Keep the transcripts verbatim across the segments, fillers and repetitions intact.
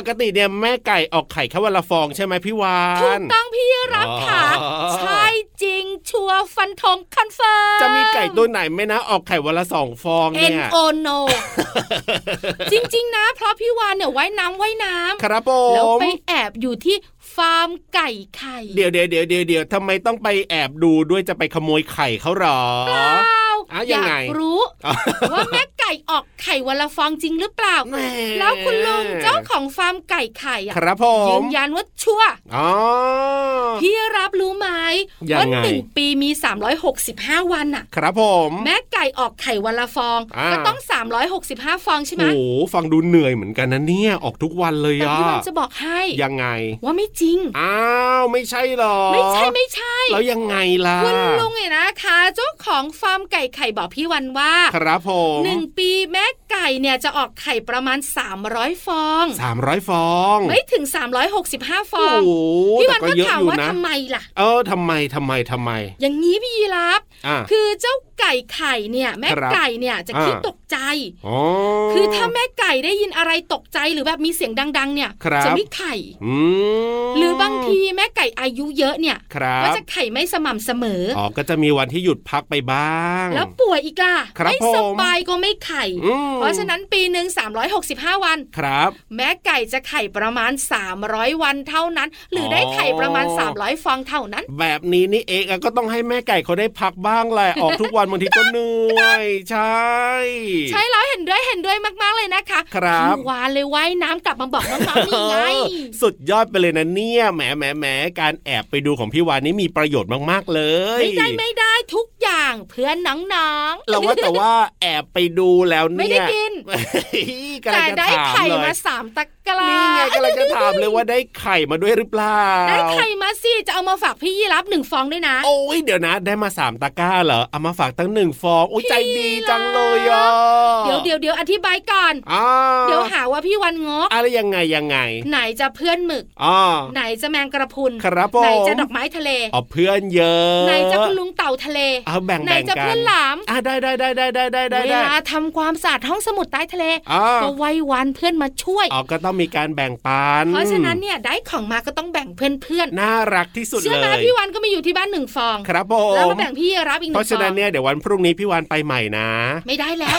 ปกติเนี่ยแม่ไก่ออกไข่แค่วันละฟองใช่ไหมพี่วานถูกต้องพี่รับค่ะใช่จริงชัวฟันธงคอนเฟิร์มจะมีไก่ตัวไหนไหมนะออกไข่วันละสองฟองเนี่ยเอ็นโอโนจริงๆนะเพราะพี่วานเนี่ยว่ายน้ำว่ายน้ำครับผมแล้วไปแอบอยู่ที่ฟาร์มไก่ไข่เดี๋ยวเดี๋ยวเดี๋ยวเดี๋ยวทำไมต้องไปแอบดูด้วยจะไปขโมยไข่เขาหรออยากรู้ว่าแม่ไก่ออกไข่วันละฟองจริงหรือเปล่าแล้วคุณลุงเจ้าของฟาร์มไก่ไข่อ่ะยืนยันว่าชัวร์พี่รับรู้ไหมว่าหนึ่งปีมีสามร้อยหกสิบห้าวันอ่ะครับผมแม่ไก่ออกไข่วันละฟองก็ต้องสามร้อยหกสิบห้าฟองใช่ไหมโอ้โหฟังดูเหนื่อยเหมือนกันนะเนี่ยออกทุกวันเลยอ่ะแต่พี่วันจะบอกให้ยังไงว่าไม่จริงอ้าวไม่ใช่หรอไม่ใช่ไม่ใช่แล้วยังไงล่ะคุณลุงเนี่ยนะคะเจ้าของฟาร์มไก่ ไข่บอกพี่วันว่าครับผมหนึ่งปีแม่ไก่เนี่ยจะออกไข่ประมาณสามร้อยฟองสามร้อยฟองไม่ถึงสามร้อยหกสิบห้าฟองพี่วันก็ถามว่าทำไมล่ะเออทำไมทำไมทำไมอย่างนี้พี่รับคือเจ้าไก่ไข่เนี่ยแม่ไก่เนี่ยจะคิดตกใจคือถ้าแม่ไก่ได้ยินอะไรตกใจหรือแบบมีเสียงดังๆเนี่ยจะไม่ไข่หรือบางทีแม่ไก่อายุเยอะเนี่ยก็จะไข่ไม่สม่ำเสมออ๋อก็จะมีวันที่หยุดพักไปบ้างแล้วป่วยอีกล่ะไม่สบายก็ไม่ไข่เพราะฉะนั้นปีนึงสามร้อยหกสิบห้าวันครับแม่ไก่จะไข่ประมาณสามร้อยวันเท่านั้นหรือได้ไข่ประมาณสามร้อยฟองเท่านั้นแบบนี้นี่เองก็ต้องให้แม่ไก่เขาได้พักบ้างแหละออกทุกวันบางทีก็เหนื่อยใช่ใช่แล้วเห็นด้วยเห็นด้วยมากๆเลยนะคะครับวานเลยว่ายน้ำกลับมาบอกน้องๆนี่ไงสุดยอดไปเลยนะเนี่ยแหมแหมแหมการแอบไปดูของพี่วานนี่มีประโยชน์มากๆเลยไม่ได้ไม่ได้ทุกอย่างเพื่อนน้องๆเราว่าแต่ว่าแอบไปดูแล้วเนี่ยไม่ได้กิน แต่ได้ไข่มาสามตะกร้านี่ไงกำลังจะถามเลยว่าได้ไข่มาด้วยหรือเปล่าได้ไข่มาสิจะเอามาฝากพี่รับหนึ่งฟองด้วยนะโอ้ยเดี๋ยวนะได้มาสามตะกร้าเหรอเอามาฝากตั้งหนึ่งฟองโอ้ยใจดีจังเลยอ่ะเดี๋ยวเดี๋ยวเดี๋ยวอธิบายก่อนเดี๋ยวหาว่าพี่วันงออะไรยังไงยังไงไหนจะเพื่อนหมึกไหนจะแมงกระพุนไหนจะดอกไม้ทะเลอ๋อเพื่อนเยอะไหนจะคุณลุงเต่าทะเลไหนจะเพื่อนหลามอ่ะได้ได้ได้ได้ได้ได้ได้เวลาทำความสะอาดห้องสมุดใต้ทะเลก็ไว้วันเพื่อนมาช่วยอ๋อก็ต้องมีการแบ่งปันเพราะฉะนั้นเนี่ยได้ของมาก็ต้องแบ่งเพื่อนเพื่อนน่ารักที่สุดเลยเชื่อไหมพี่วันก็มีอยู่ที่บ้านหนึ่งฟองครับผมแล้วมาแบ่งพี่รับอีกหนึ่งฟองเพราะฉะนั้นเนี่ยเดี๋ยววันพรุ่งนี้พี่วันไปใหม่นะไม่ได้แล้ว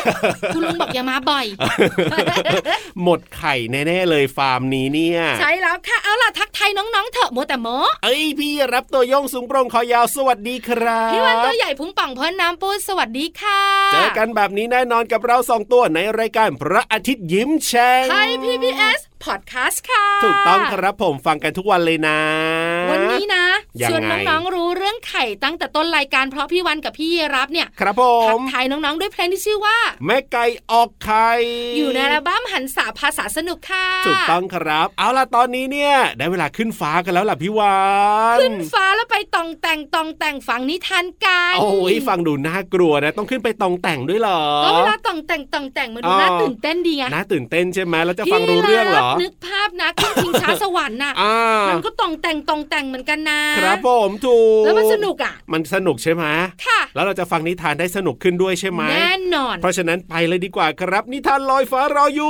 คุณลุงบอกอย่ามาบ่อยหมดไข่แน่ๆเลยฟาร์มนี้เนี่ยใช่แล้วค่ะเอาล่ะทักทายน้องๆเถอะโมแต่โมเอ้ยพี่รับตัวย่องสูงโปร่งคอยาวสวัสดีครับพี่วันตัวใหญ่พุงป่องพ้นน้ำปูสวัสดีค่ะเจอกันแบบนี้แน่นอนกับเราสองตัวในรายการพระอาทิตย์ยิ้มแฉ่งไทย พี บี เอส Podcast ค่ะถูกต้องครับผมฟังกันทุกวันเลยนะวันนี้นะชวนน้องๆรู้เรื่องไข่ตั้งแต่ต้นรายการเพราะพี่วันกับพี่รับเนี่ยครับผมทักทายน้องๆด้วยเพลงที่ชื่อว่าแม่ไก่ออกไข่อยู่ในอัลบั้มหันษาภาษาสนุกค่ะถูกต้องครับเอาล่ะตอนนี้เนี่ยได้เวลาขึ้นฟ้ากันแล้วล่ะพี่วันขึ้นฟ้าแล้วไปตองแต่งตองแต่งฟังนิทานกันโอ้ยฟังดูน่ากลัวนะต้องขึ้นไปตองแต่งด้วยเหรอก็เวลาตองแต่งตองแต่งมันดูน่าตื่นเต้นดีไงน่าตื่นเต้นใช่ไหมแล้วจะฟังรู้เรื่องเหรอนึกภาพนะขึ้นชิงช้าสวรรค์น่ะมันก็ตองแต่งตองแต่งเหมือนกันนะครับผมถูกแล้วมันสนุกอ่ะมันสนุกใช่ไหมค่ะแล้วเราจะฟังนิทานได้สนุกขึ้นด้วยใช่ไหมแน่นอนเพราะฉะนั้นไปเลยดีกว่าครับนิทานลอยฟ้ารออยู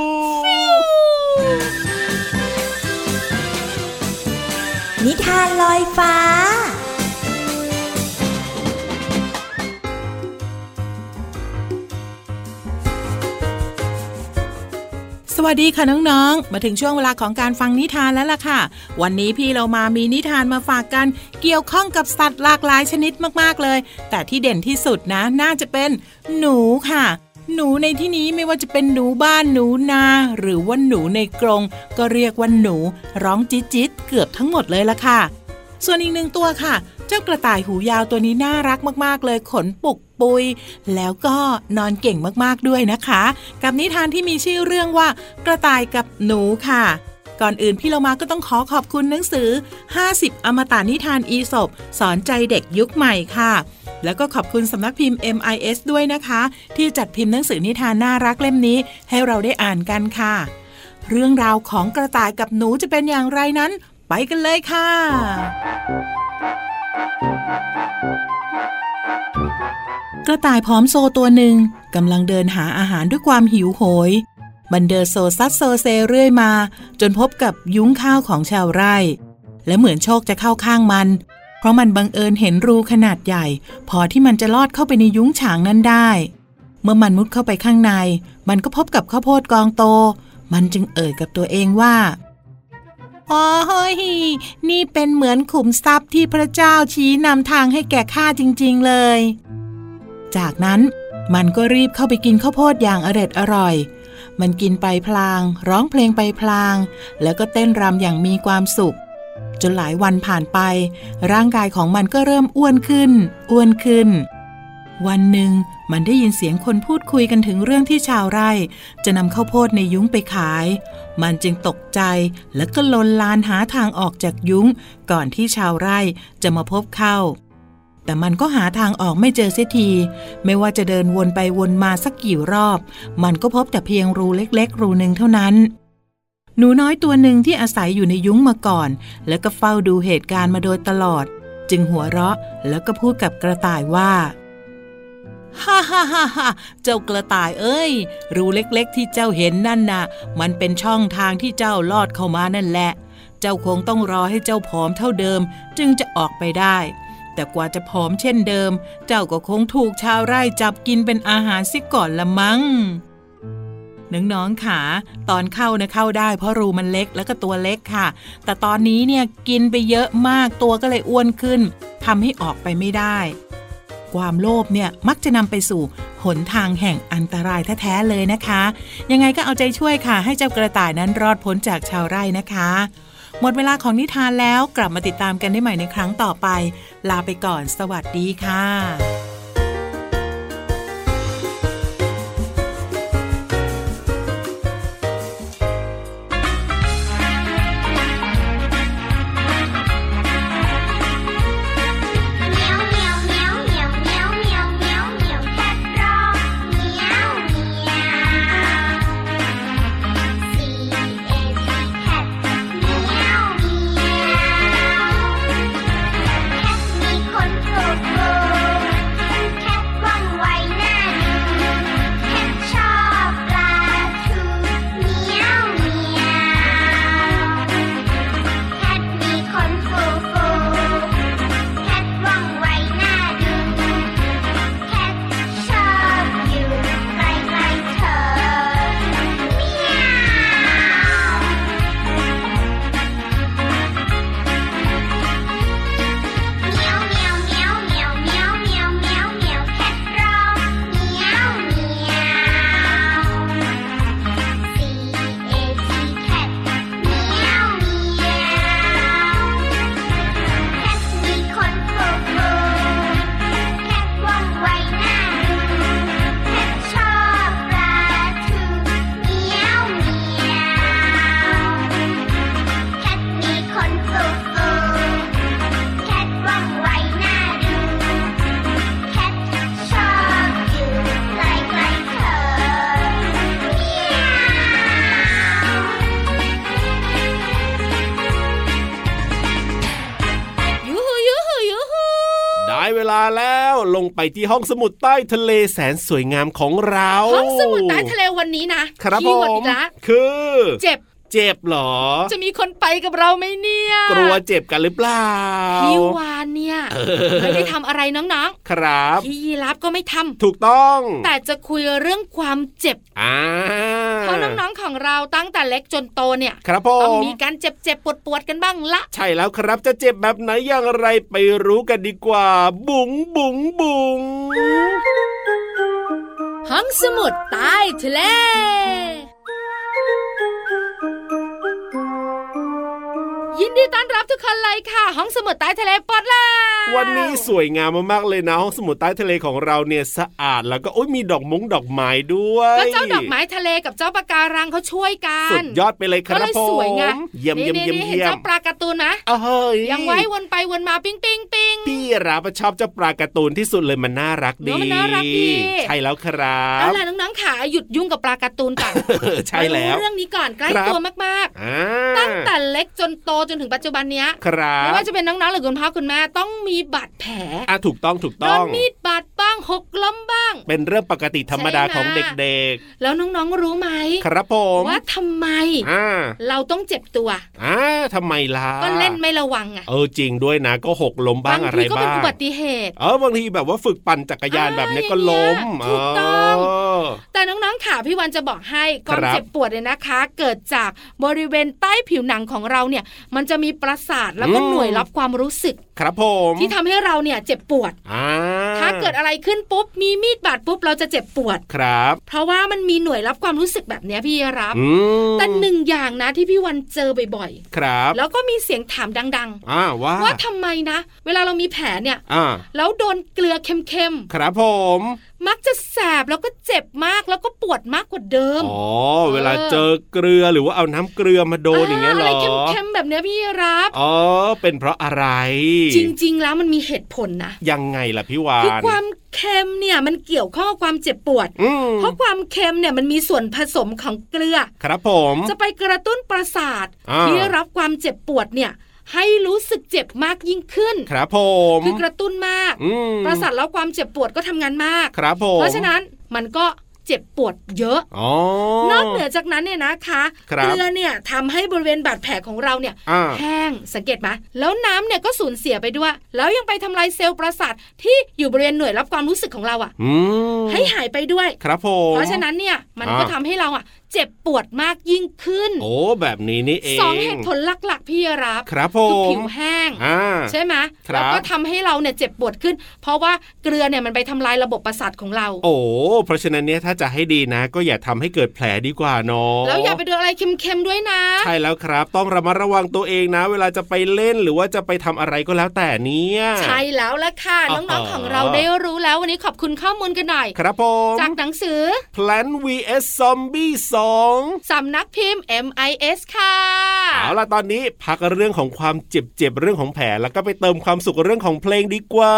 ่นิทานลอยฟ้าสวัสดีค่ะน้องๆมาถึงช่วงเวลาของการฟังนิทานแล้วล่ะค่ะวันนี้พี่เรามามีนิทานมาฝากกันเกี่ยวข้องกับสัตว์หลากหลายชนิดมากๆเลยแต่ที่เด่นที่สุดนะน่าจะเป็นหนูค่ะหนูในที่นี้ไม่ว่าจะเป็นหนูบ้านหนูนาหรือว่าหนูในกรงก็เรียกว่าหนูร้องจี๊ดจี๊ดเกือบทั้งหมดเลยล่ะค่ะส่วนอีกหนึ่งตัวค่ะเจ้ากระต่ายหูยาวตัวนี้น่ารักมากๆเลยขนปุกปุยแล้วก็นอนเก่งมากๆด้วยนะคะกับนิทานที่มีชื่อเรื่องว่ากระต่ายกับหนูค่ะก่อนอื่นพี่เรามาก็ต้องขอขอบคุณหนังสือห้าสิบอมตะนิทานอีสปสอนใจเด็กยุคใหม่ค่ะแล้วก็ขอบคุณสำนักพิมพ์ เอ็ม ไอ เอส ด้วยนะคะที่จัดพิมพ์หนังสือนิทานน่ารักเล่มนี้ให้เราได้อ่านกันค่ะเรื่องราวของกระต่ายกับหนูจะเป็นอย่างไรนั้นไปกันเลยค่ะกระต่ายผอมโซตัวหนึ่งกำลังเดินหาอาหารด้วยความหิวโหยมันเดินโซซัดโซเซเรื่อยมาจนพบกับยุ้งข้าวของชาวไร่และเหมือนโชคจะเข้าข้างมันเพราะมันบังเอิญเห็นรูขนาดใหญ่พอที่มันจะลอดเข้าไปในยุ้งฉางนั้นได้เมื่อมันมุดเข้าไปข้างในมันก็พบกับข้าวโพดกองโตมันจึงเอ่ยกับตัวเองว่าโอ้โหนี่เป็นเหมือนขุมทรัพย์ที่พระเจ้าชี้นำทางให้แก่ข้าจริงๆเลยจากนั้นมันก็รีบเข้าไปกินข้าวโพดอย่างอร็ดอร่อยมันกินไปพลางร้องเพลงไปพลางแล้วก็เต้นรำอย่างมีความสุขจนหลายวันผ่านไปร่างกายของมันก็เริ่มอ้วนขึ้นอ้วนขึ้นวันหนึ่งมันได้ยินเสียงคนพูดคุยกันถึงเรื่องที่ชาวไร่จะนำข้าวโพดในยุ้งไปขายมันจึงตกใจและก็ลนลานหาทางออกจากยุ้งก่อนที่ชาวไร่จะมาพบเข้า แต่มันก็หาทางออกไม่เจอเสียทีไม่ว่าจะเดินวนไปวนมาสักกี่รอบมันก็พบแต่เพียงรูเล็กๆรูหนึ่งเท่านั้นหนูน้อยตัวหนึ่งที่อาศัยอยู่ในยุ้งมาก่อนแล้วก็เฝ้าดูเหตุการณ์มาโดยตลอดจึงหัวเราะแล้วก็พูดกับกระต่ายว่าฮ่าฮ่าฮ่าฮ่าเจ้ากระต่ายเอ้ยรูเล็กๆที่เจ้าเห็นนั่นน่ะมันเป็นช่องทางที่เจ้าลอดเข้ามานั่นแหละเจ้าคงต้องรอให้เจ้าผอมเท่าเดิมจึงจะออกไปได้แต่กว่าจะผอมเช่นเดิมเจ้าก็คงถูกชาวไร่จับกินเป็นอาหารซิก่อนละมั้งน้องๆค่ะตอนเข้านะเข้าได้เพราะรูมันเล็กแล้วก็ตัวเล็กค่ะแต่ตอนนี้เนี่ยกินไปเยอะมากตัวก็เลยอ้วนขึ้นทำให้ออกไปไม่ได้ความโลภเนี่ยมักจะนำไปสู่หนทางแห่งอันตรายแท้ๆเลยนะคะยังไงก็เอาใจช่วยค่ะให้เจ้ากระต่ายนั้นรอดพ้นจากชาวไร่นะคะหมดเวลาของนิทานแล้วกลับมาติดตามกันได้ใหม่ในครั้งต่อไปลาไปก่อนสวัสดีค่ะลงไปที่ห้องสมุดใต้ทะเลแสนสวยงามของเราห้องสมุดใต้ทะเลวันนี้นะคีย์เวิร์ดอีกแล้วคือเจ็บเจ็บหรอจะมีคนไปกับเราไหมเนี่ยกลัวเจ็บกันหรือเปล่าพี่วานเนี่ยไม่ได้ทำอะไรน้องๆครับพี่ยีรับก็ไม่ทำถูกต้องแต่จะคุยเรื่องความเจ็บเพราะน้องๆของเราตั้งแต่เล็กจนโตเนี่ยต้องมีการเจ็บเจ็บปวดปวดกันบ้างละใช่แล้วครับจะเจ็บแบบไหนอย่างไรไปรู้กันดีกว่าบุ๋งบุ๋งบุ๋งห้องสมุดใต้ทะเลยินดีต้อนรับทุกคนเลยค่ะห้องสมุดใต้ทะเลปอดล่าวันนี้สวยงามมากๆเลยนะห้องสมุดใต้ทะเลของเราเนี่ยสะอาดแล้วก็โอ้ยมีดอกมงดอกไม้ด้วยก็เจ้าดอกไม้ทะเลกับเจ้าปลาการังเขาช่วยกันสุดยอดไปเลยครับผมสวยงามเยี่ยมเยี่ยมเยี่ยมเห็นเจ้าปลาการ์ตูนนะเฮ้ยยังไว้วนไปวนมาปิ๊งปิ๊งปิ๊งพี่รับชอบเจ้าปลาการ์ตูนที่สุดเลยมันน่ารักดีมันน่ารักดีใช่แล้วครับเอาล่ะน้องๆขาหยุดยุ่งกับปลาการ์ตูนก่อนใช่แล้วเรื่องนี้ก่อนใกล้ตัวมากๆตั้งแต่เล็กจนโตจนถึงปัจจุบันเนี้ยไม่ว่าจะเป็นน้องๆหรือคุณพ่อคุณแม่ต้องมีบาดแผลอ่ะถูกต้องถูกต้องโดนมีดบาดบ้างหกล้มบ้างเป็นเรื่องปกติธรรมดาของเด็กๆแล้วน้องๆรู้ไหมครับผมว่าทำไมเราต้องเจ็บตัวอ่าทำไมล่ะก็เล่นไม่ระวังไงเออจริงด้วยนะก็หกล้มบ้างอะไรบ้างบางทีก็เป็นอุบัติเหตุเออบางทีแบบว่าฝึกปั่นจักรยานแบบนี้ก็ล้มถูกต้องแต่น้องๆค่ะพี่วันจะบอกให้ความเจ็บปวดเนี่ยนะคะเกิดจากบริเวณใต้ผิวหนังของเราเนี่ยมันจะมีประสาทแล้วก็หน่วยรับความรู้สึกครับผมที่ทำให้เราเนี่ยเจ็บปวดถ้าเกิดอะไรขึ้นปุ๊บมีมีดบาดปุ๊บเราจะเจ็บปวดครับเพราะว่ามันมีหน่วยรับความรู้สึกแบบนี้พี่รับแต่หนึ่งอย่างนะที่พี่วันเจอบ่อยๆครับแล้วก็มีเสียงถามดังๆ ว่า ว่าทำไมนะเวลาเรามีแผลเนี่ยแล้วโดนเกลือเค็มๆครับผม มักจะแสบแล้วก็เจ็บมากแล้วก็ปวดมากกว่าเดิมอ๋อเวลาเจอเกลือหรือว่าเอาน้ำเกลือมาโดนอย่างเงี้ยหรออะไรเค็มๆแบบเนี้ยพี่รับอ๋อเป็นเพราะอะไรจริงๆแล้วมันมีเหตุผลนะยังไงล่ะพี่วานคือความเค็มเนี่ยมันเกี่ยวข้องกับความเจ็บปวดเพราะความเค็มเนี่ยมันมีส่วนผสมของเกลือครับผมจะไปกระตุ้นประสาทที่รับความเจ็บปวดเนี่ยให้รู้สึกเจ็บมากยิ่งขึ้นครับผมคือกระตุ้นมากประสาทแล้วความเจ็บปวดก็ทำงานมากครับผมเพราะฉะนั้นมันก็เจ็บปวดเยอะนอกเหนือจากนั้นเนี่ยนะคะเกลือเนี่ยทำให้บริเวณบาดแผลของเราเนี่ยแห้งสังเกตไหมแล้วน้ำเนี่ยก็สูญเสียไปด้วยแล้วยังไปทำลายเซลล์ประสาทที่อยู่บริเวณหน่วยรับความรู้สึกของเราอ่ะให้หายไปด้วยครับผมเพราะฉะนั้นเนี่ยมันก็ทำให้เราอ่ะเจ็บปวดมากยิ่งขึ้นโอ้แบบนี้นี่เองสองเหตุผลหลักๆพี่รับครับผมคือผิวแห้งใช่ไหมแล้วก็ทำให้เราเนี่ยเจ็บปวดขึ้นเพราะว่าเกลือเนี่ยมันไปทำลายระบบประสาทของเราโอ้เพราะฉะนั้นเนี่ยถ้าจะให้ดีนะก็อย่าทำให้เกิดแผลดีกว่าเนาะแล้วอย่าไปโดนอะไรเค็มๆด้วยนะใช่แล้วครับต้องระมัดระวังตัวเองนะเวลาจะไปเล่นหรือว่าจะไปทำอะไรก็แล้วแต่เนี่ยใช่แล้วละค่ะน้องๆของเราได้รู้แล้ววันนี้ขอบคุณข้อมูลกันหน่อยครับผมจากหนังสือ Plant วี เอส Zombiesสำนักพิมพ์ เอ็ม ไอ เอส ค่ะเอาล่ะตอนนี้พักเรื่องของความเจ็บๆเรื่องของแผลแล้วก็ไปเติมความสุขเรื่องของเพลงดีกว่า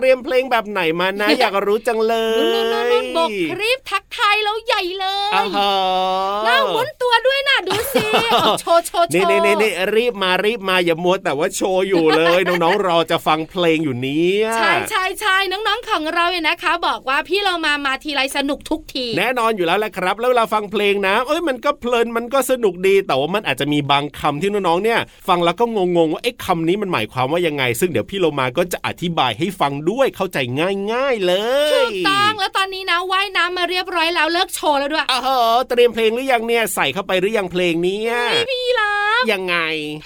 เตรียมเพลงแบบไหนมานะ อยากรู้จังเลยนุ่นๆๆบอกคลิปทักทายแล้วใหญ่เลยอ่าฮะแล้วหมุนตัวด้วยนะดูสิโชว์ๆๆนี่ๆๆรีบมารีบมาอย่ามัวแต่ว่าโชว์อยู่เลย น้องๆรอจะฟังเพลงอยู่เนี่ยใช่ๆๆน้องๆของเราเนี่ยนะคะบอกว่าพี่เรามามาทีไรสนุกทุกทีแน่นอนอยู่แล้วแหละครับแล้วเวลาฟังเพลงนะเอ้ยมันก็เพลินมันก็สนุกดีแต่ว่ามันอาจจะมีบางคำที่น้องๆเนี่ยฟังแล้วก็งงๆว่าไอ้คำนี้มันหมายความว่ายังไงซึ่งเดี๋ยวพี่เรามาก็จะอธิบายให้ฟังด้วยเข้าใจง่ายๆเลยถูกต้องแล้วตอนนี้นะว่ายน้ำมาเรียบร้อยแล้วเลิกโชว์แล้วด้วยอ๋อเตรียมเพลงหรือยังเนี่ยใส่เข้าไปหรือยังเพลงนี้ไม่มีล่ะยังไง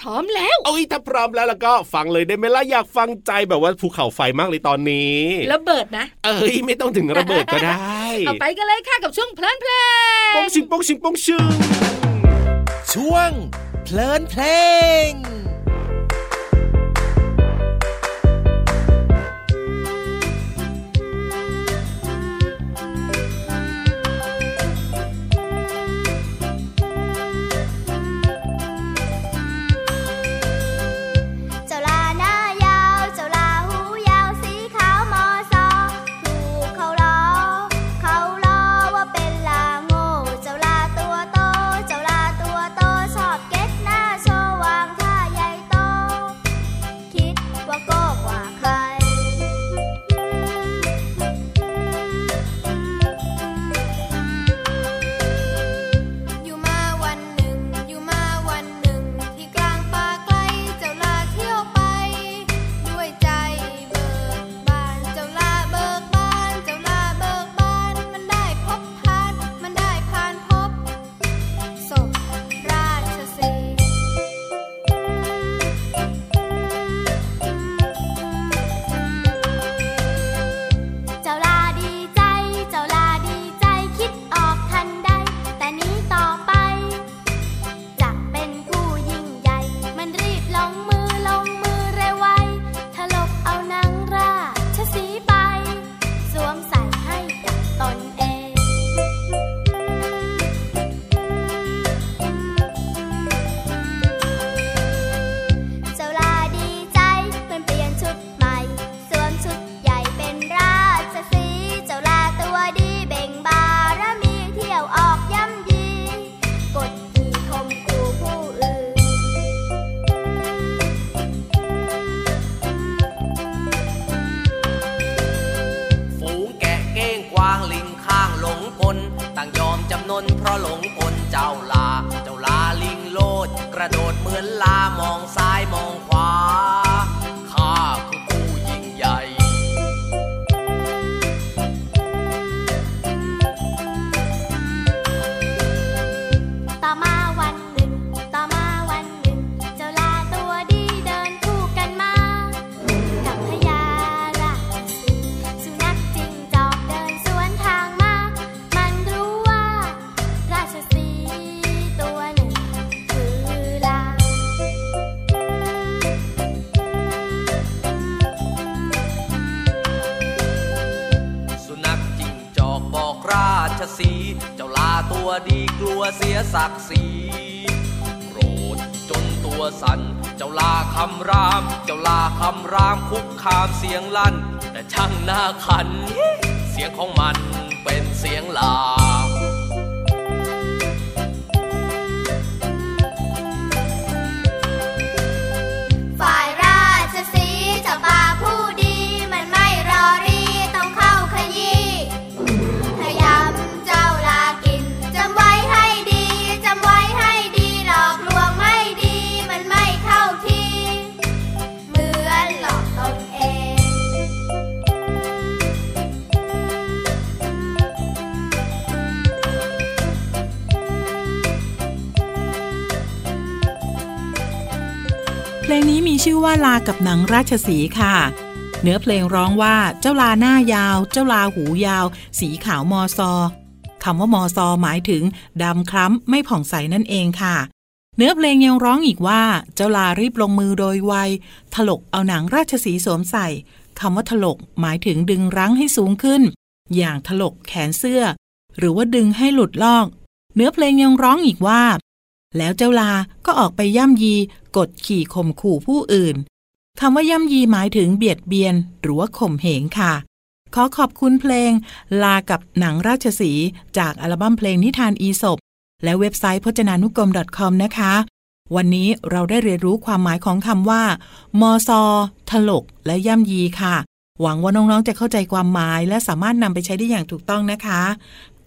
พร้อมแล้วโอ้ยถ้าพร้อมแล้วแล้วก็ฟังเลยได้ไหมล่ะอยากฟังใจแบบว่าภูเขาไฟมากเลยตอนนี้ระเบิดนะเอ้ยไม่ต้องถึงระเบิดก็ได้เอาไปกันเลยค่ะกับช่วงเพลินเพลงปงชิงปงชิงปงชิงช่วงเพลินเพลง ลามองซ้ายมองขวาข้าคือผู้ยิ่งใหญ่ต่อมาวันหนึ่งต่อมาวันหนึ่งเจ้าลาตัวดีเดินคู่กันมากับพญาราศีสุนัขจิ้งจอกเดินสวนทางมามันรู้ว่าราชสีตัวหนึ่งราชสีห์เจ้าลาตัวดีกลัวเสียศักดิ์ศรีโกรธจนตัวสั่นเจ้าลาคำรามเจ้าลาคำรามคุกคามเสียงลั่นแต่ช่างน่าขันเสียงของมันเป็นเสียงลาฝ่ายราชสีห์เจ้าป่าผู้ดีมันไม่รอรีต้องเข้าขยี้เพลงนี้มีชื่อว่าลากับหนังราชสีห์ค่ะเนื้อเพลงร้องว่าเจ้าลาหน้ายาวเจ้าลาหูยาวสีขาวมอซอคำว่ามอซอหมายถึงดำคล้ำไม่ผ่องใสนั่นเองค่ะเนื้อเพลงยังร้องอีกว่าเจ้าลารีบลงมือโดยไวถลกเอาหนังราชสีห์สวมใส่คำว่าถลกหมายถึงดึงรั้งให้สูงขึ้นอย่างถลกแขนเสื้อหรือว่าดึงให้หลุดลอกเนื้อเพลงยังร้องอีกว่าแล้วเจ้าลาก็ออกไปย่ำยีกดขี่ข่มขู่ผู้อื่นคำว่าย่ำยีหมายถึงเบียดเบียนหรือว่าข่มเหงค่ะขอขอบคุณเพลงลากับหนังราชสีห์จากอัลบั้มเพลงนิทานอีสปและเว็บไซต์พจนานุกรม .com นะคะวันนี้เราได้เรียนรู้ความหมายของคำว่ามอซอถลกและย่ำยีค่ะหวังว่าน้องๆจะเข้าใจความหมายและสามารถนำไปใช้ได้อย่างถูกต้องนะคะ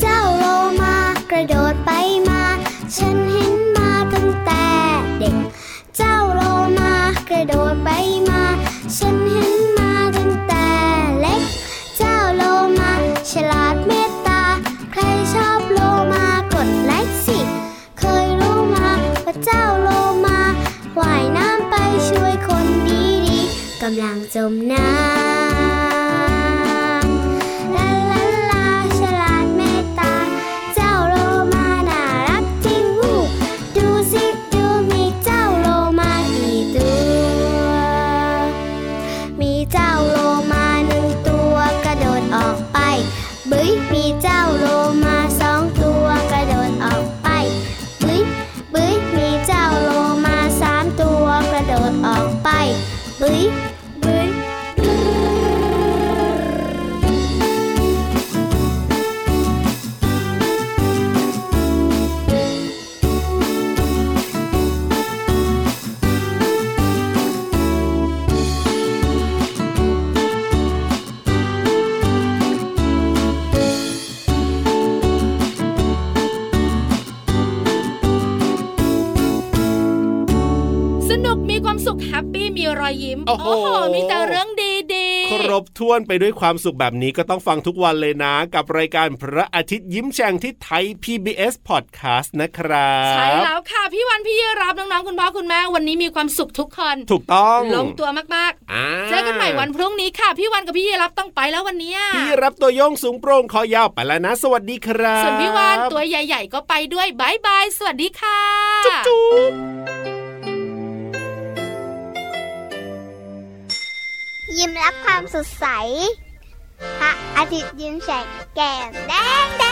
เจ้าโลมากระโดดไปมาฉันเห็นมาตั้งแต่เด็กเจ้าโลมากระโดดไปมาฉันเห็นมาตั้งแต่เล็กเจ้าโลมาฉลาดเมตตาใครชอบโลมากดไลค์สิเคยรู้มาว่าเจ้าโลมาว่ายน้ำไปช่วยคนดีๆกำลังจมน้ำมีเจ้าโลมาสองตัวกระโดดออกไปบึ้ยบึ้ยมีเจ้าโลมาสามตัวกระโดดออกไปบึ้ยบึ้ยยิ้มโอ้โหมีแต่เรื่องดีๆครบถ้วนไปด้วยความสุขแบบนี้ก็ต้องฟังทุกวันเลยนะกับรายการพระอาทิตย์ยิ้มแฉ่งที่ไทย พี บี เอส Podcast นะครับใช่แล้วค่ะพี่วันพี่รับน้องๆคุณพ่อคุณแม่วันนี้มีความสุขทุกคนถูกต้องลงตัวมากๆเจอกันใหม่วันพรุ่งนี้ค่ะพี่วันกับพี่รับต้องไปแล้ววันนี้พี่รับตัวโยงสูงโปร่งคอยาวไปแล้วนะสวัสดีครับส่วนพี่วันตัวใหญ่ๆก็ไปด้วยบ๊ายบายสวัสดีค่ะจุ๊บยิ้มรับความสดใสพระอาทิตย์ยิ้มแฉกแก้มแดง